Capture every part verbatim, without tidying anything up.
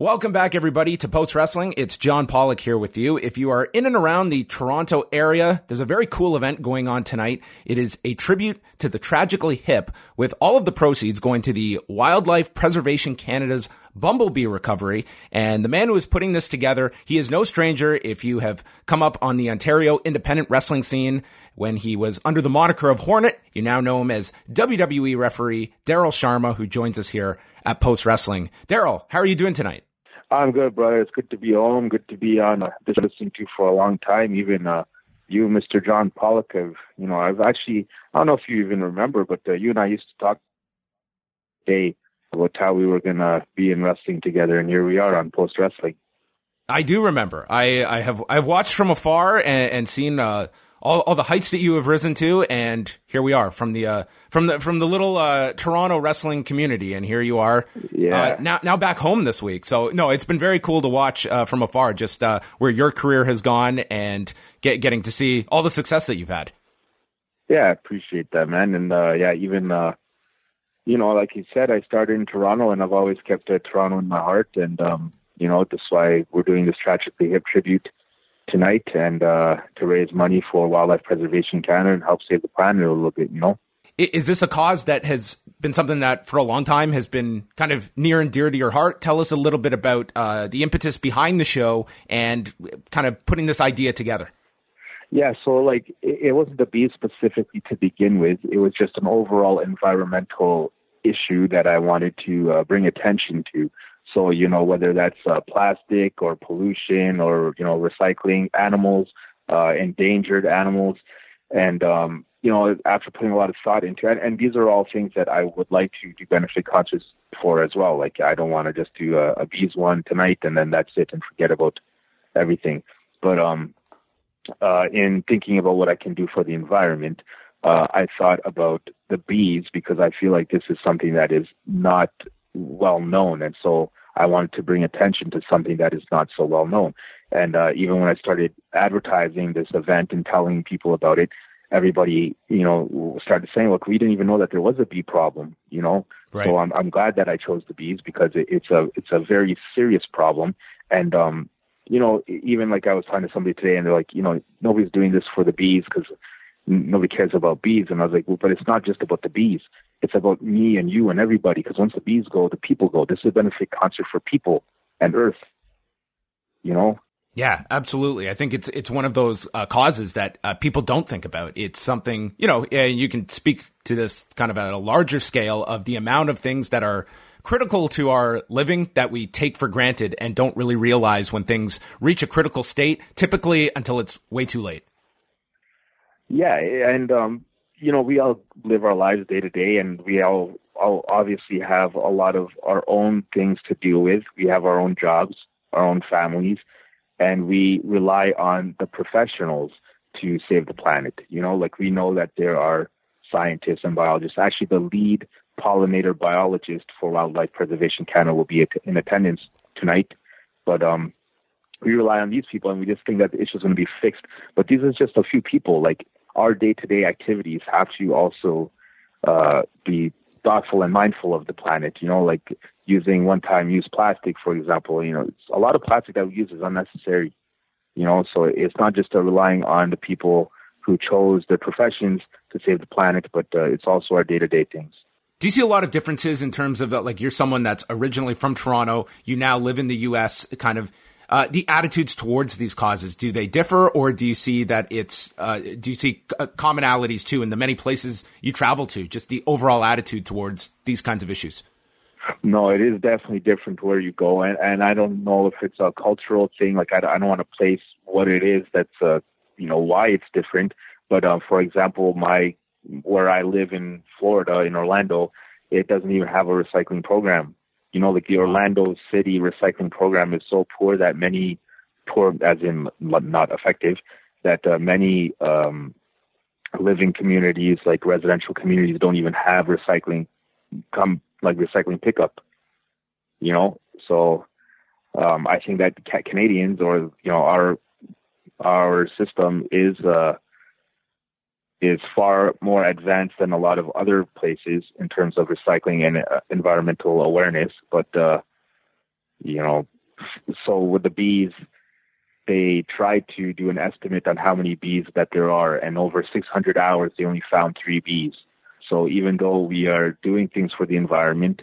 Welcome back, everybody, to Post Wrestling. It's John Pollock here with you. If you are in and around the Toronto area, there's a very cool event going on tonight. It is a tribute to the Tragically Hip, with all of the proceeds going to the Wildlife Preservation Canada's Bumblebee recovery. And the man who is putting this together, he is no stranger if you have come up on the Ontario independent wrestling scene. When he was under the moniker of Hornet, you now know him as W W E referee Darryl Sharma, who joins us here at Post Wrestling. Darryl, how are you doing tonight? I'm good, brother. It's good to be home. Good to be on. I've been listening to you for a long time. Even uh, you, Mister John Pollock, have, you know, I've actually, I don't know if you even remember, but uh, you and I used to talk today about how we were going to be in wrestling together, and here we are on Post Wrestling. I do remember. I, I have I've watched from afar and, and seen uh, all, all the heights that you have risen to, and here we are from the uh, from the from the little uh, Toronto wrestling community, and here you are yeah. uh, now now back home this week. So no, it's been very cool to watch uh, from afar, just uh, where your career has gone and get, getting to see all the success that you've had. Yeah, I appreciate that, man, and uh, yeah, even. Uh, You know, like you said, I started in Toronto, and I've always kept uh, Toronto in my heart. And, um, you know, that's why we're doing this Tragically Hip tribute tonight, and uh, to raise money for Wildlife Preservation Canada and help save the planet a little bit, you know. Is this a cause that has been something that for a long time has been kind of near and dear to your heart? Tell us a little bit about uh, the impetus behind the show and kind of putting this idea together. Yeah, so like it wasn't the bees specifically to begin with. It was just an overall environmental issue that I wanted to uh, bring attention to. So, you know, whether that's uh, plastic or pollution or, you know, recycling animals, uh, endangered animals. And, um, you know, after putting a lot of thought into it, and these are all things that I would like to do benefit conscious for as well. Like I don't want to just do a, a bees one tonight and then that's it and forget about everything. But, um, Uh, in thinking about what I can do for the environment, uh, I thought about the bees because I feel like this is something that is not well known. And so I wanted to bring attention to something that is not so well known. And uh, even when I started advertising this event and telling people about it, everybody, you know, started saying, look, we didn't even know that there was a bee problem, you know. Right. So I'm, I'm glad that I chose the bees because it, it's a it's a very serious problem. And, um, you know, even like I was talking to somebody today and they're like, you know, nobody's doing this for the bees because nobody cares about bees. And I was like, well, but it's not just about the bees. It's about me and you and everybody, because once the bees go, the people go. This is a benefit concert for people and Earth, you know? Yeah, absolutely. I think it's it's one of those uh, causes that uh, people don't think about. It's something, you know, you can speak to this kind of at a larger scale of the amount of things that are critical to our living that we take for granted and don't really realize when things reach a critical state, typically until it's way too late. Yeah. And, um, you know, we all live our lives day to day and we all, all obviously have a lot of our own things to deal with. We have our own jobs, our own families, and we rely on the professionals to save the planet. You know, like we know that there are scientists and biologists, actually the lead pollinator biologist for Wildlife Preservation Canada will be in attendance tonight. But um, we rely on these people and we just think that the issue is going to be fixed. But these are just a few people. Like our day-to-day activities have to also uh, be thoughtful and mindful of the planet, you know, like using one-time use plastic, for example. You know, it's a lot of plastic that we use is unnecessary, you know, so it's not just relying on the people who chose their professions to save the planet, but uh, it's also our day-to-day things. Do you see a lot of differences in terms of, like, you're someone that's originally from Toronto, you now live in the U S, kind of uh, the attitudes towards these causes? Do they differ, or do you see that it's uh, do you see commonalities, too, in the many places you travel to, just the overall attitude towards these kinds of issues? No, it is definitely different where you go. And, and I don't know if it's a cultural thing. Like, I, I don't want to place what it is that's, uh, you know, why it's different. But, uh, for example, my where I live in Florida, in Orlando, it doesn't even have a recycling program. You know, like the Orlando city recycling program is so poor that many poor, as in not effective, that uh, many um, living communities, like residential communities, don't even have recycling, come like recycling pickup, you know? So um, I think that Canadians or, you know, our, our system is, uh, is far more advanced than a lot of other places in terms of recycling and uh, environmental awareness. But, uh, you know, so with the bees, they tried to do an estimate on how many bees that there are, and over six hundred hours, they only found three bees. So even though we are doing things for the environment,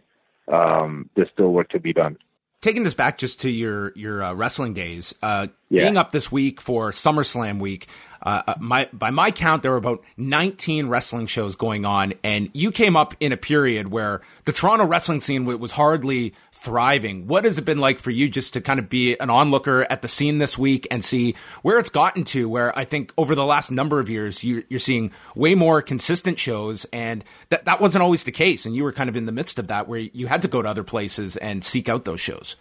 um, there's still work to be done. Taking this back just to your your uh, wrestling days, uh, yeah. Being up this week for SummerSlam week, uh, my by my count, there were about nineteen wrestling shows going on, and you came up in a period where the Toronto wrestling scene was hardly thriving. What has it been like for you just to kind of be an onlooker at the scene this week and see where it's gotten to, where I think over the last number of years, you, you're seeing way more consistent shows, and that, that wasn't always the case, and you were kind of in the midst of that where you had to go to other places and seek out those shows?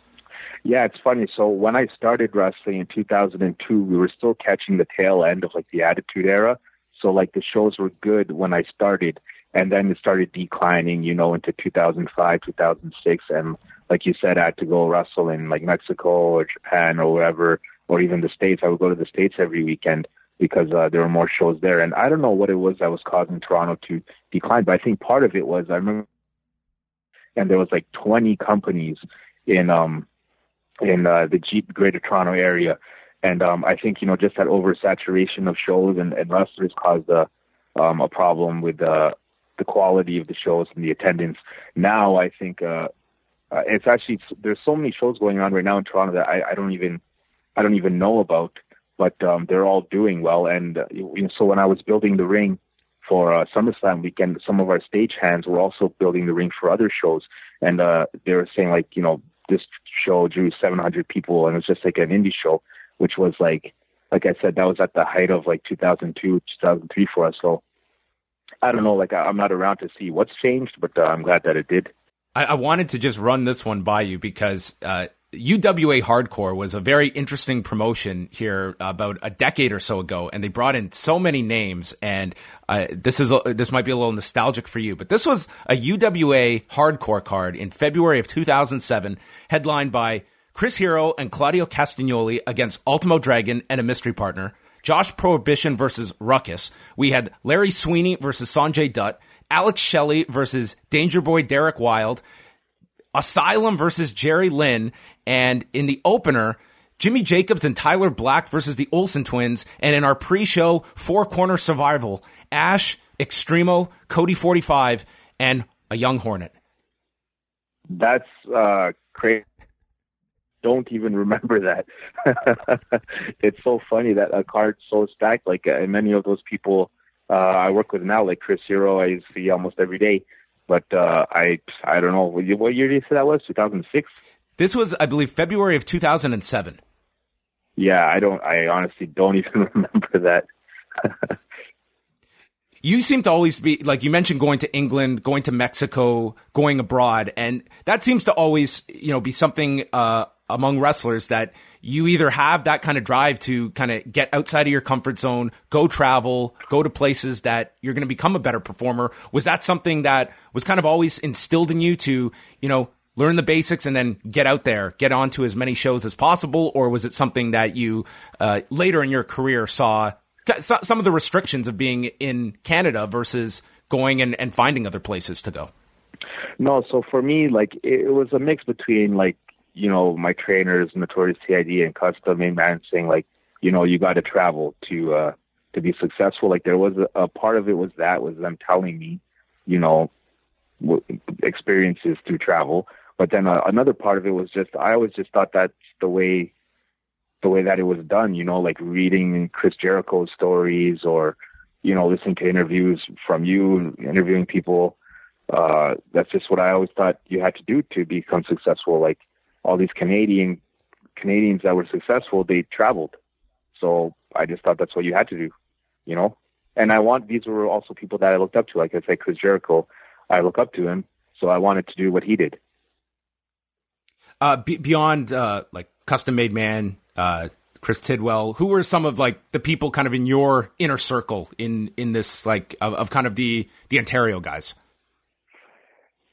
Yeah, it's funny. So when I started wrestling in two thousand two, we were still catching the tail end of like the Attitude Era. So like the shows were good when I started, and then it started declining, you know, into two thousand five, two thousand six. And like you said, I had to go wrestle in like Mexico or Japan or wherever, or even the States. I would go to the States every weekend because uh, there were more shows there. And I don't know what it was that was causing Toronto to decline, but I think part of it was, I remember, and there was like twenty companies in, um, in uh, the Jeep Greater Toronto area. And um, I think, you know, just that oversaturation of shows and, and wrestlers caused a, um, a problem with uh, the quality of the shows and the attendance. Now I think uh, uh, it's actually, there's so many shows going on right now in Toronto that I, I don't even, I don't even know about, but um, they're all doing well. And uh, you know, so when I was building the ring for uh, SummerSlam weekend, some of our stagehands were also building the ring for other shows. And uh, they were saying like, you know, this show drew seven hundred people, and it was just like an indie show, which was like, like I said, that was at the height of like two thousand two, two thousand three for us. So I don't know, like I'm not around to see what's changed, but uh, I'm glad that it did. I, I wanted to just run this one by you because uh, U W A Hardcore was a very interesting promotion here about a decade or so ago, and they brought in so many names. And uh, this is a, this might be a little nostalgic for you, but this was a U W A Hardcore card in February of two thousand seven, headlined by Chris Hero and Claudio Castagnoli against Ultimo Dragon and a mystery partner, Josh Prohibition versus Ruckus. We had Larry Sweeney versus Sanjay Dutt, Alex Shelley versus Danger Boy Derek Wilde, Asylum versus Jerry Lynn, and in the opener, Jimmy Jacobs and Tyler Black versus the Olsen Twins, and in our pre-show Four Corner Survival, Ash, Extremo, Cody forty-five, and a young Hornet. That's uh, crazy. Don't even remember that. It's so funny that a card's so stacked. Like, uh, many of those people uh, I work with now, like Chris Hero, I see almost every day. But uh, I I don't know. What year did you say that was? two thousand six? This was, I believe, February of two thousand seven. Yeah, I don't. I honestly don't even remember that. You seem to always be, like you mentioned, going to England, going to Mexico, going abroad. And that seems to always, you know, be something uh, among wrestlers that you either have that kind of drive to kind of get outside of your comfort zone, go travel, go to places that you're going to become a better performer. Was that something that was kind of always instilled in you to, you know, learn the basics and then get out there, get onto as many shows as possible? Or was it something that you uh, later in your career saw some of the restrictions of being in Canada versus going and, and finding other places to go? No, so for me, like, it was a mix between, like, you know, my trainers, Notorious C I D and Customin' Man, saying, like, you know, you got to travel to uh, to be successful. Like, there was a, a part of it was that, was them telling me, you know, w- experiences through travel. But then uh, another part of it was just, I always just thought that's the way the way that it was done, you know, like reading Chris Jericho's stories or, you know, listening to interviews from you and interviewing people. Uh, that's just what I always thought you had to do to become successful. Like all these Canadian Canadians that were successful, they traveled. So I just thought that's what you had to do, you know? And I want, these were also people that I looked up to. Like I said, Chris Jericho, I look up to him. So I wanted to do what he did. Uh, be- beyond uh, like Custom-Made Man, Uh, Chris Tidwell, who were some of like the people kind of in your inner circle in, in this, like of, of kind of the, the Ontario guys?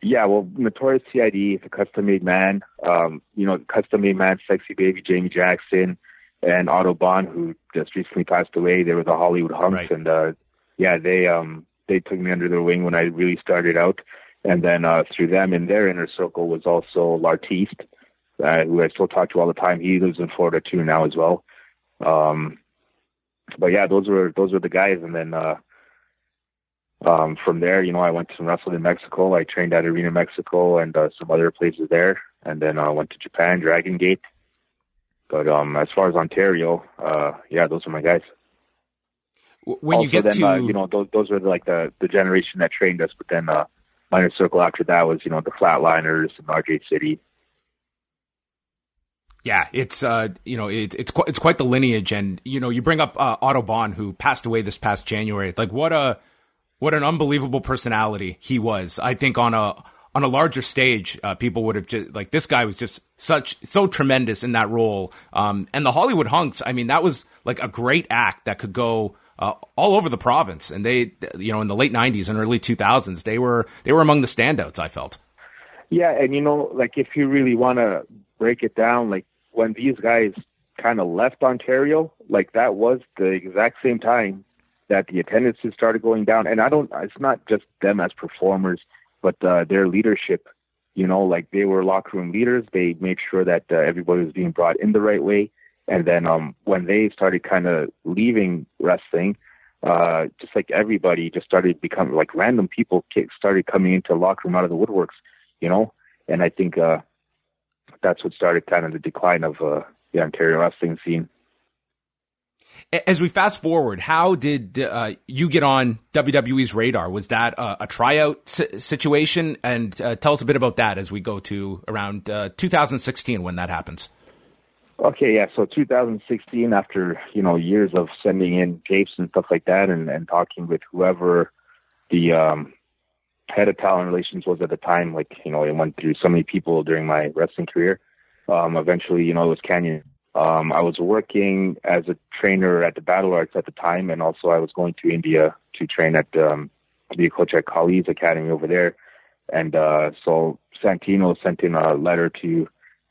Yeah, well, Notorious C I D, the Custom-Made Man, um, you know, Custom-Made Man, Sexy Baby, Jamie Jackson, and Otto Bond, who just recently passed away. They were the Hollywood Hunks. Right. And, uh, yeah, they, um, they took me under their wing when I really started out. And then, uh, through them in their inner circle was also L'Artiste, uh, who I still talk to all the time. He lives in Florida too now as well. Um, but yeah, those were, those were the guys. And then, uh, um, from there, you know, I went to some wrestling in Mexico. I trained at Arena Mexico and, uh, some other places there. And then I uh, went to Japan, Dragon Gate. But, um, as far as Ontario, uh, yeah, those are my guys. When also, you get then, to, uh, you know, those, those were like the, the generation that trained us, but then, uh, Minor Circle after that was, you know, the Flatliners and R J City. Yeah, it's uh, you know, it's it's quite it's quite the lineage, and you know, you bring up uh, Otto Bond, who passed away this past January. Like, what a what an unbelievable personality he was. I think on a on a larger stage, uh, people would have just like this guy was just such so tremendous in that role. Um, and the Hollywood Hunks, I mean, that was like a great act that could go Uh, all over the province, and they, you know, in the late nineties and early two thousands, they were they were among the standouts, I felt. Yeah, and you know, like if you really want to break it down, like when these guys kind of left Ontario, like that was the exact same time that the attendances started going down. And I don't, it's not just them as performers, but uh, their leadership. You know, like they were locker room leaders. They made sure that uh, everybody was being brought in the right way. And then um, when they started kind of leaving wrestling, uh, just like everybody just started becoming like random people started coming into the locker room out of the woodworks, you know? And I think uh, that's what started kind of the decline of uh, the Ontario wrestling scene. As we fast forward, how did uh, you get on W W E's radar? Was that uh, a tryout si- situation? And uh, tell us a bit about that as we go to around uh, two thousand sixteen when that happens. Okay, yeah, so two thousand sixteen, after, you know, years of sending in tapes and stuff like that and, and talking with whoever the um, head of talent relations was at the time, like, you know, I went through so many people during my wrestling career. Um, eventually, you know, it was Canyon. Um, I was working as a trainer at the Battle Arts at the time, and also I was going to India to train at um, the Kochak Kali's Academy over there. And uh, so Santino sent in a letter to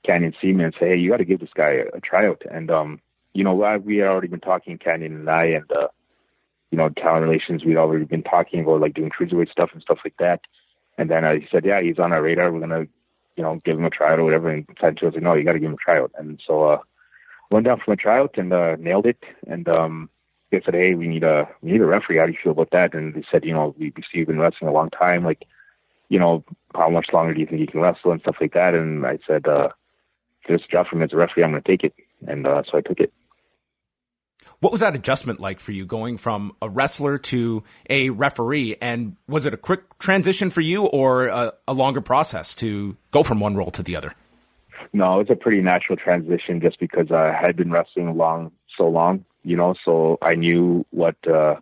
Canyon Seaman and say, hey, you got to give this guy a, a tryout. And, um, you know, we had already been talking, Canyon and I, and, uh, you know, talent relations, we'd already been talking about like doing cruiserweight stuff and stuff like that. And then I said, yeah, he's on our radar. We're going to, you know, give him a tryout or whatever. And Sancho was like, no, you got to give him a tryout. And so, uh, went down for my tryout and, uh, nailed it. And, um, they said, hey, we need a, we need a referee. How do you feel about that? And they said, you know, we, we see you've been wrestling a long time. Like, you know, how much longer do you think you can wrestle and stuff like that? And I said, uh, this job from as a referee, I'm going to take it. And uh, so I took it. What was that adjustment like for you going from a wrestler to a referee? And was it a quick transition for you or a, a longer process to go from one role to the other? No, it was a pretty natural transition just because I had been wrestling long, so long, you know, so I knew what, uh,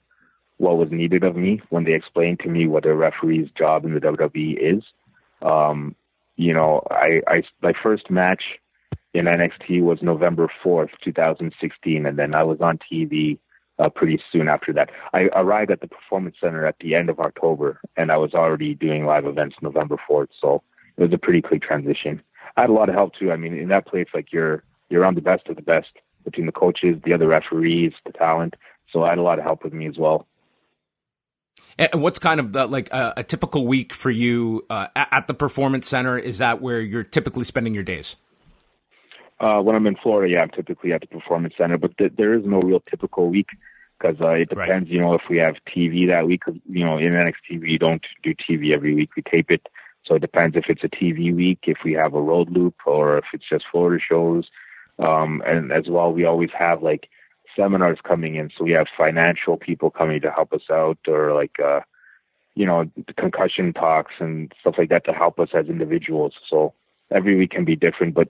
what was needed of me when they explained to me what a referee's job in the W W E is. Um, you know, I, I, my first match in N X T was November fourth, two thousand sixteen, and then I was on T V uh, pretty soon after that. I arrived at the Performance Center at the end of October, and I was already doing live events November fourth, so it was a pretty quick transition. I had a lot of help, too. I mean, in that place, like, you're you're around the best of the best between the coaches, the other referees, the talent, so I had a lot of help with me as well. And what's kind of the, like uh, a typical week for you uh, at the Performance Center? Is that where you're typically spending your days? Uh, when I'm in Florida, yeah, I'm typically at the Performance Center, but th- there is no real typical week because uh, it depends, right. You know, if we have T V that week, you know, in N X T, we don't do T V every week. We tape it. So it depends if it's a T V week, if we have a road loop or if it's just Florida shows. Um, and as well, we always have like seminars coming in. So we have financial people coming to help us out or like, uh, you know, concussion talks and stuff like that to help us as individuals. So every week can be different, but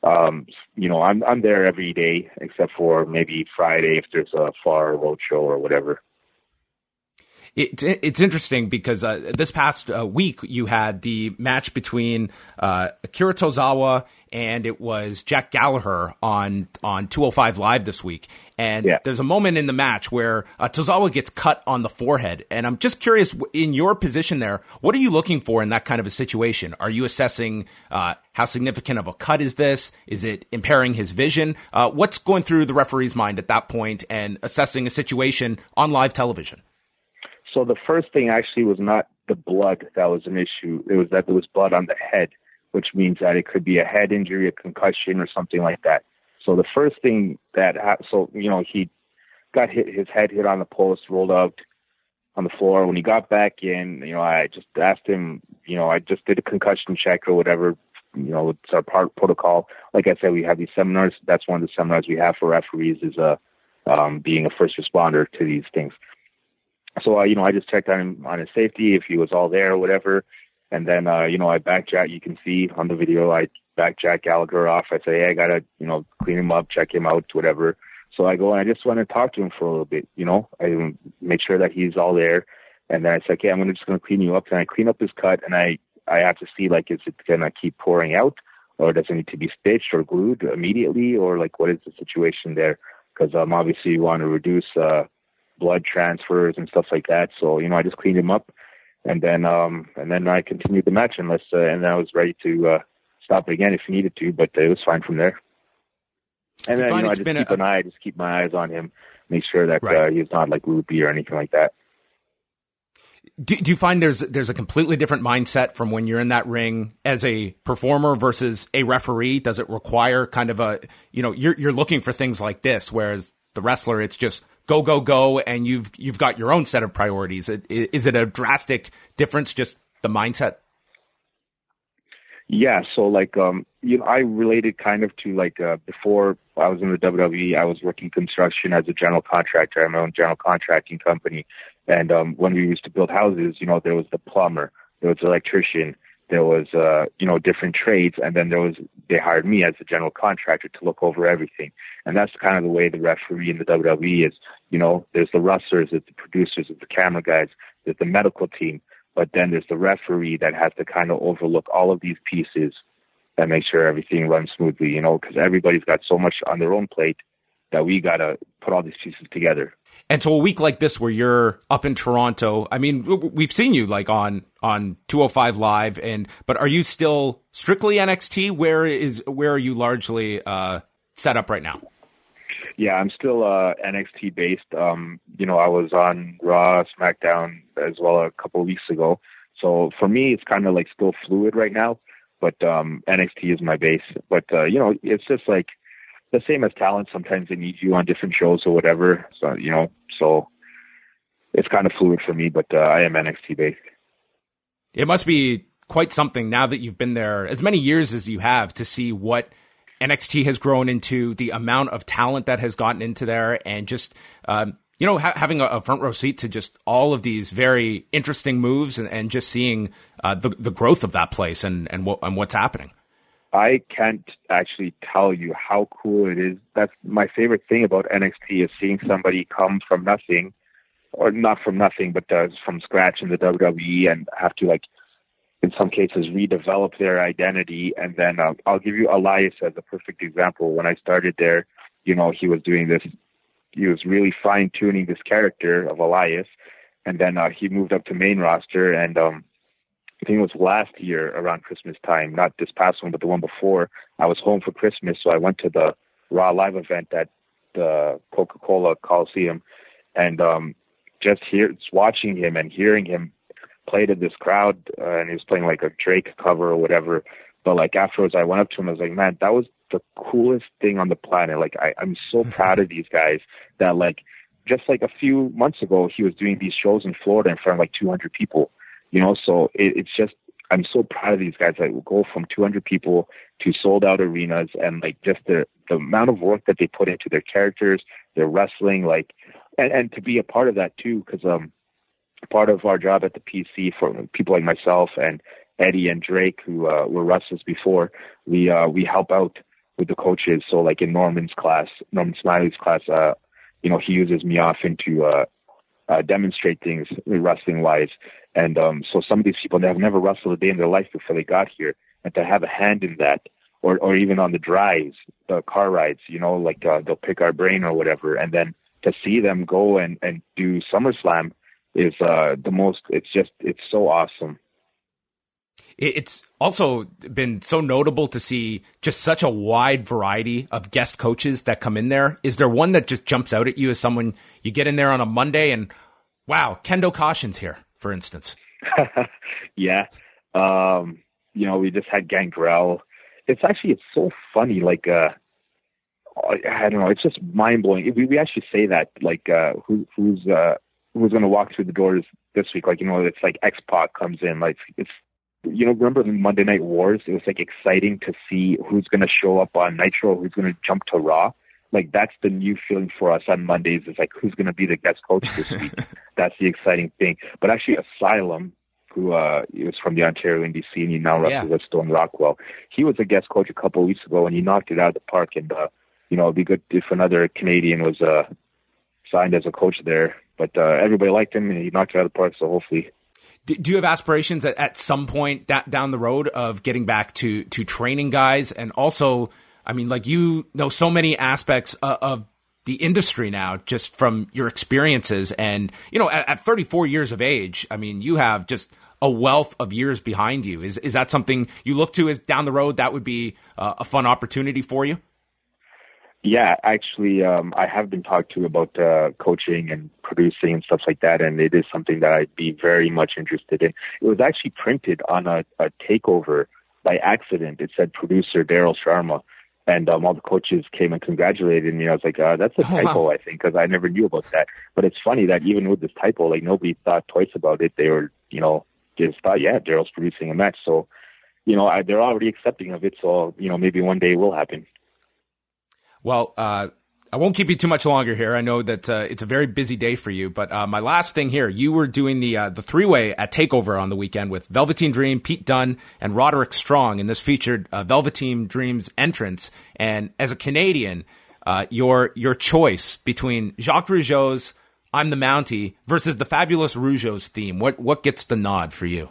Um, you know, I'm I'm there every day except for maybe Friday if there's a far road show or whatever. It's it's interesting because uh, this past uh, week you had the match between uh, Akira Tozawa and it was Jack Gallagher on on two oh five Live this week, and yeah. There's a moment in the match where uh, Tozawa gets cut on the forehead, and I'm just curious in your position there, what are you looking for in that kind of a situation? Are you assessing uh, how significant of a cut is this? Is it impairing his vision? Uh, what's going through the referee's mind at that point and assessing a situation on live television? So the first thing actually was not the blood that was an issue. It was that there was blood on the head, which means that it could be a head injury, a concussion, or something like that. So the first thing that happened, so, you know, he got hit, his head hit on the post, rolled out on the floor. When he got back in, you know, I just asked him, you know, I just did a concussion check or whatever, you know, it's our part protocol. Like I said, we have these seminars. That's one of the seminars we have for referees is uh, um, being a first responder to these things. So, uh, you know, I just checked on him, on his safety, if he was all there or whatever. And then, uh, you know, I back Jack, you can see on the video, I back Jack Gallagher off. I say, hey, I got to, you know, clean him up, check him out, whatever. So I go, and I just want to talk to him for a little bit, you know, I make sure that he's all there. And then I say, okay, I'm gonna, just going to clean you up. And I clean up his cut, and I, I have to see, like, is it going to keep pouring out, or does it need to be stitched or glued immediately? Or like, what is the situation there? Because um, obviously you want to reduce uh, blood transfers and stuff like that. So, you know, I just cleaned him up. And then, um, and then I continued the match, unless, uh, and I was ready to uh, stop it again if needed to, but it was fine from there. And then, you know, I just keep a... an eye, just keep my eyes on him, make sure that right. uh, he's not like loopy or anything like that. Do, do you find there's there's a completely different mindset from when you're in that ring as a performer versus a referee? Does it require kind of a, you know, you're you're looking for things like this, whereas the wrestler, it's just go, go, go, and you've you've got your own set of priorities. It, is it a drastic difference, just the mindset? Yeah, so like, um, you know, I related kind of to like uh, before I was in the W W E, I was working construction as a general contractor. I had my own general contracting company. And um, when we used to build houses, you know, there was the plumber, there was the electrician, there was, uh, you know, different trades. And then there was, they hired me as the general contractor to look over everything. And that's kind of the way the referee in the W W E is, you know, there's the wrestlers, there's the producers, there's the camera guys, there's the medical team. But then there's the referee that has to kind of overlook all of these pieces and make sure everything runs smoothly, you know, because everybody's got so much on their own plate that we got to put all these pieces together. And so a week like this where you're up in Toronto, I mean, we've seen you like on, on two oh five Live, and but are you still strictly N X T? Where is where are you largely uh, set up right now? Yeah, I'm still uh, N X T based. Um, you know, I was on Raw, SmackDown as well a couple of weeks ago. So for me, it's kind of like still fluid right now. But um, N X T is my base. But, uh, you know, it's just like the same as talent. Sometimes they need you on different shows or whatever. So, you know, so it's kind of fluid for me, but uh, I am N X T based. It must be quite something now that you've been there as many years as you have to see what N X T has grown into, the amount of talent that has gotten into there, and just, um, you know, ha- having a, a front row seat to just all of these very interesting moves, and, and just seeing uh, the, the growth of that place and, and, what, and what's happening. I can't actually tell you how cool it is. That's my favorite thing about N X T is seeing somebody come from nothing, or not from nothing, but uh, from scratch in the W W E, and have to, like, in some cases, redevelop their identity. And then uh, I'll give you Elias as a perfect example. When I started there, you know, he was doing this, he was really fine tuning this character of Elias. And then uh, he moved up to main roster. And um, I think it was last year around Christmas time, not this past one, but the one before, I was home for Christmas. So I went to the Raw Live event at the Coca-Cola Coliseum, and um, just here, watching him and hearing him play to this crowd, uh, and he was playing like a Drake cover or whatever. But like afterwards, I went up to him. I was like, man, that was the coolest thing on the planet. Like I, I'm so proud of these guys that like just like a few months ago, he was doing these shows in Florida in front of like two hundred people. You know, so it, it's just I'm so proud of these guys that will go from two hundred people to sold out arenas, and like just the the amount of work that they put into their characters, their wrestling, like, and, and to be a part of that too, because um. part of our job at the P C for people like myself and Eddie and Drake, who uh, were wrestlers before, we uh, we help out with the coaches. So like in Norman's class, Norman Smiley's class, uh, you know, he uses me often to uh, uh, demonstrate things wrestling wise. And um, so some of these people, they have never wrestled a day in their life before they got here, and to have a hand in that, or or even on the drives, the car rides, you know, like uh, they'll pick our brain or whatever, and then to see them go and and do SummerSlam is uh, the most, it's just, it's so awesome. It's also been so notable to see just such a wide variety of guest coaches that come in there. Is there one that just jumps out at you as someone you get in there on a Monday and, wow, Kendo Koshin's here, for instance? yeah. Um, you know, we just had Gangrel. It's actually, it's so funny. Like, uh, I don't know. It's just mind blowing. We, we actually say that, like, uh, who, who's, uh, who's going to walk through the doors this week? Like, you know, it's like X-Pac comes in, like it's, you know, remember the Monday Night Wars? It was like exciting to see who's going to show up on Nitro, who's going to jump to Raw. Like, that's the new feeling for us on Mondays. It's like, who's going to be the guest coach this week? That's the exciting thing. But actually, Asylum, who uh, he was from the Ontario N B C, and he now wrestles with Stone Rockwell. He was a guest coach a couple of weeks ago, and he knocked it out of the park. And, uh, you know, it'd be good if another Canadian was uh, signed as a coach there. But uh, everybody liked him, and he knocked it out of the park, so hopefully... Do you have aspirations at, at some point da- down the road of getting back to, to training guys? And also, I mean, like, you know so many aspects of, of the industry now just from your experiences. And, you know, at, at thirty-four years of age, I mean, you have just a wealth of years behind you. Is is that something you look to as down the road? That would be uh, a fun opportunity for you? Yeah, actually, um, I have been talked to about uh, coaching and producing and stuff like that, and it is something that I'd be very much interested in. It was actually printed on a, a TakeOver by accident. It said producer Darryl Sharma, and um, all the coaches came and congratulated me. I was like, uh, that's a typo, oh, wow. I think, because I never knew about that. But it's funny that even with this typo, like, nobody thought twice about it. They were, you know, just thought, yeah, Daryl's producing a match. So, you know, I, they're already accepting of it, so, you know, maybe one day it will happen. Well, uh, I won't keep you too much longer here. I know that uh, it's a very busy day for you, but uh, my last thing here, you were doing the uh, the three-way at TakeOver on the weekend with Velveteen Dream, Pete Dunne, and Roderick Strong, and this featured uh, Velveteen Dream's entrance. And as a Canadian, uh, your your choice between Jacques Rougeau's I'm the Mountie versus the Fabulous Rougeau's theme, what what gets the nod for you?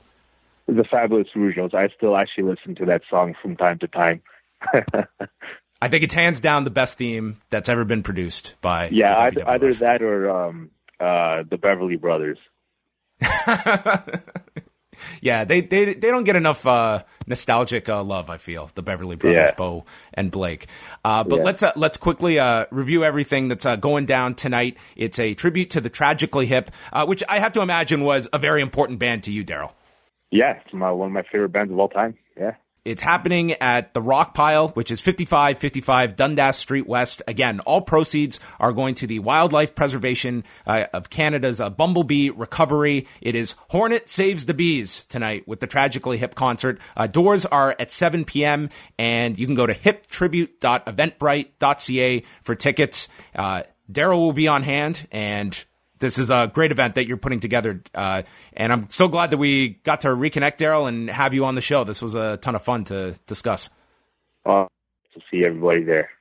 The Fabulous Rougeau's. I still actually listen to that song from time to time. I think it's hands down the best theme that's ever been produced by. Yeah, either, either that or um, uh, the Beverly Brothers. Yeah, they, they they don't get enough uh, nostalgic uh, love. I feel the Beverly Brothers, yeah. Bo and Blake. Uh, but yeah. let's uh, let's quickly uh, review everything that's uh, going down tonight. It's a tribute to the Tragically Hip, uh, which I have to imagine was a very important band to you, Darryl. Yeah, it's my, one of my favorite bands of all time. Yeah. It's happening at the Rock Pile, which is fifty-five fifty-five Dundas Street West. Again, all proceeds are going to the Wildlife Preservation uh, of Canada's uh, Bumblebee Recovery. It is Hornet Saves the Bees tonight with the Tragically Hip concert. Uh, doors are at seven p.m. and you can go to hip tribute dot eventbrite dot c a for tickets. Uh, Darryl will be on hand, and this is a great event that you're putting together, uh, and I'm so glad that we got to reconnect, Darryl, and have you on the show. This was a ton of fun to discuss. Uh, to see everybody there.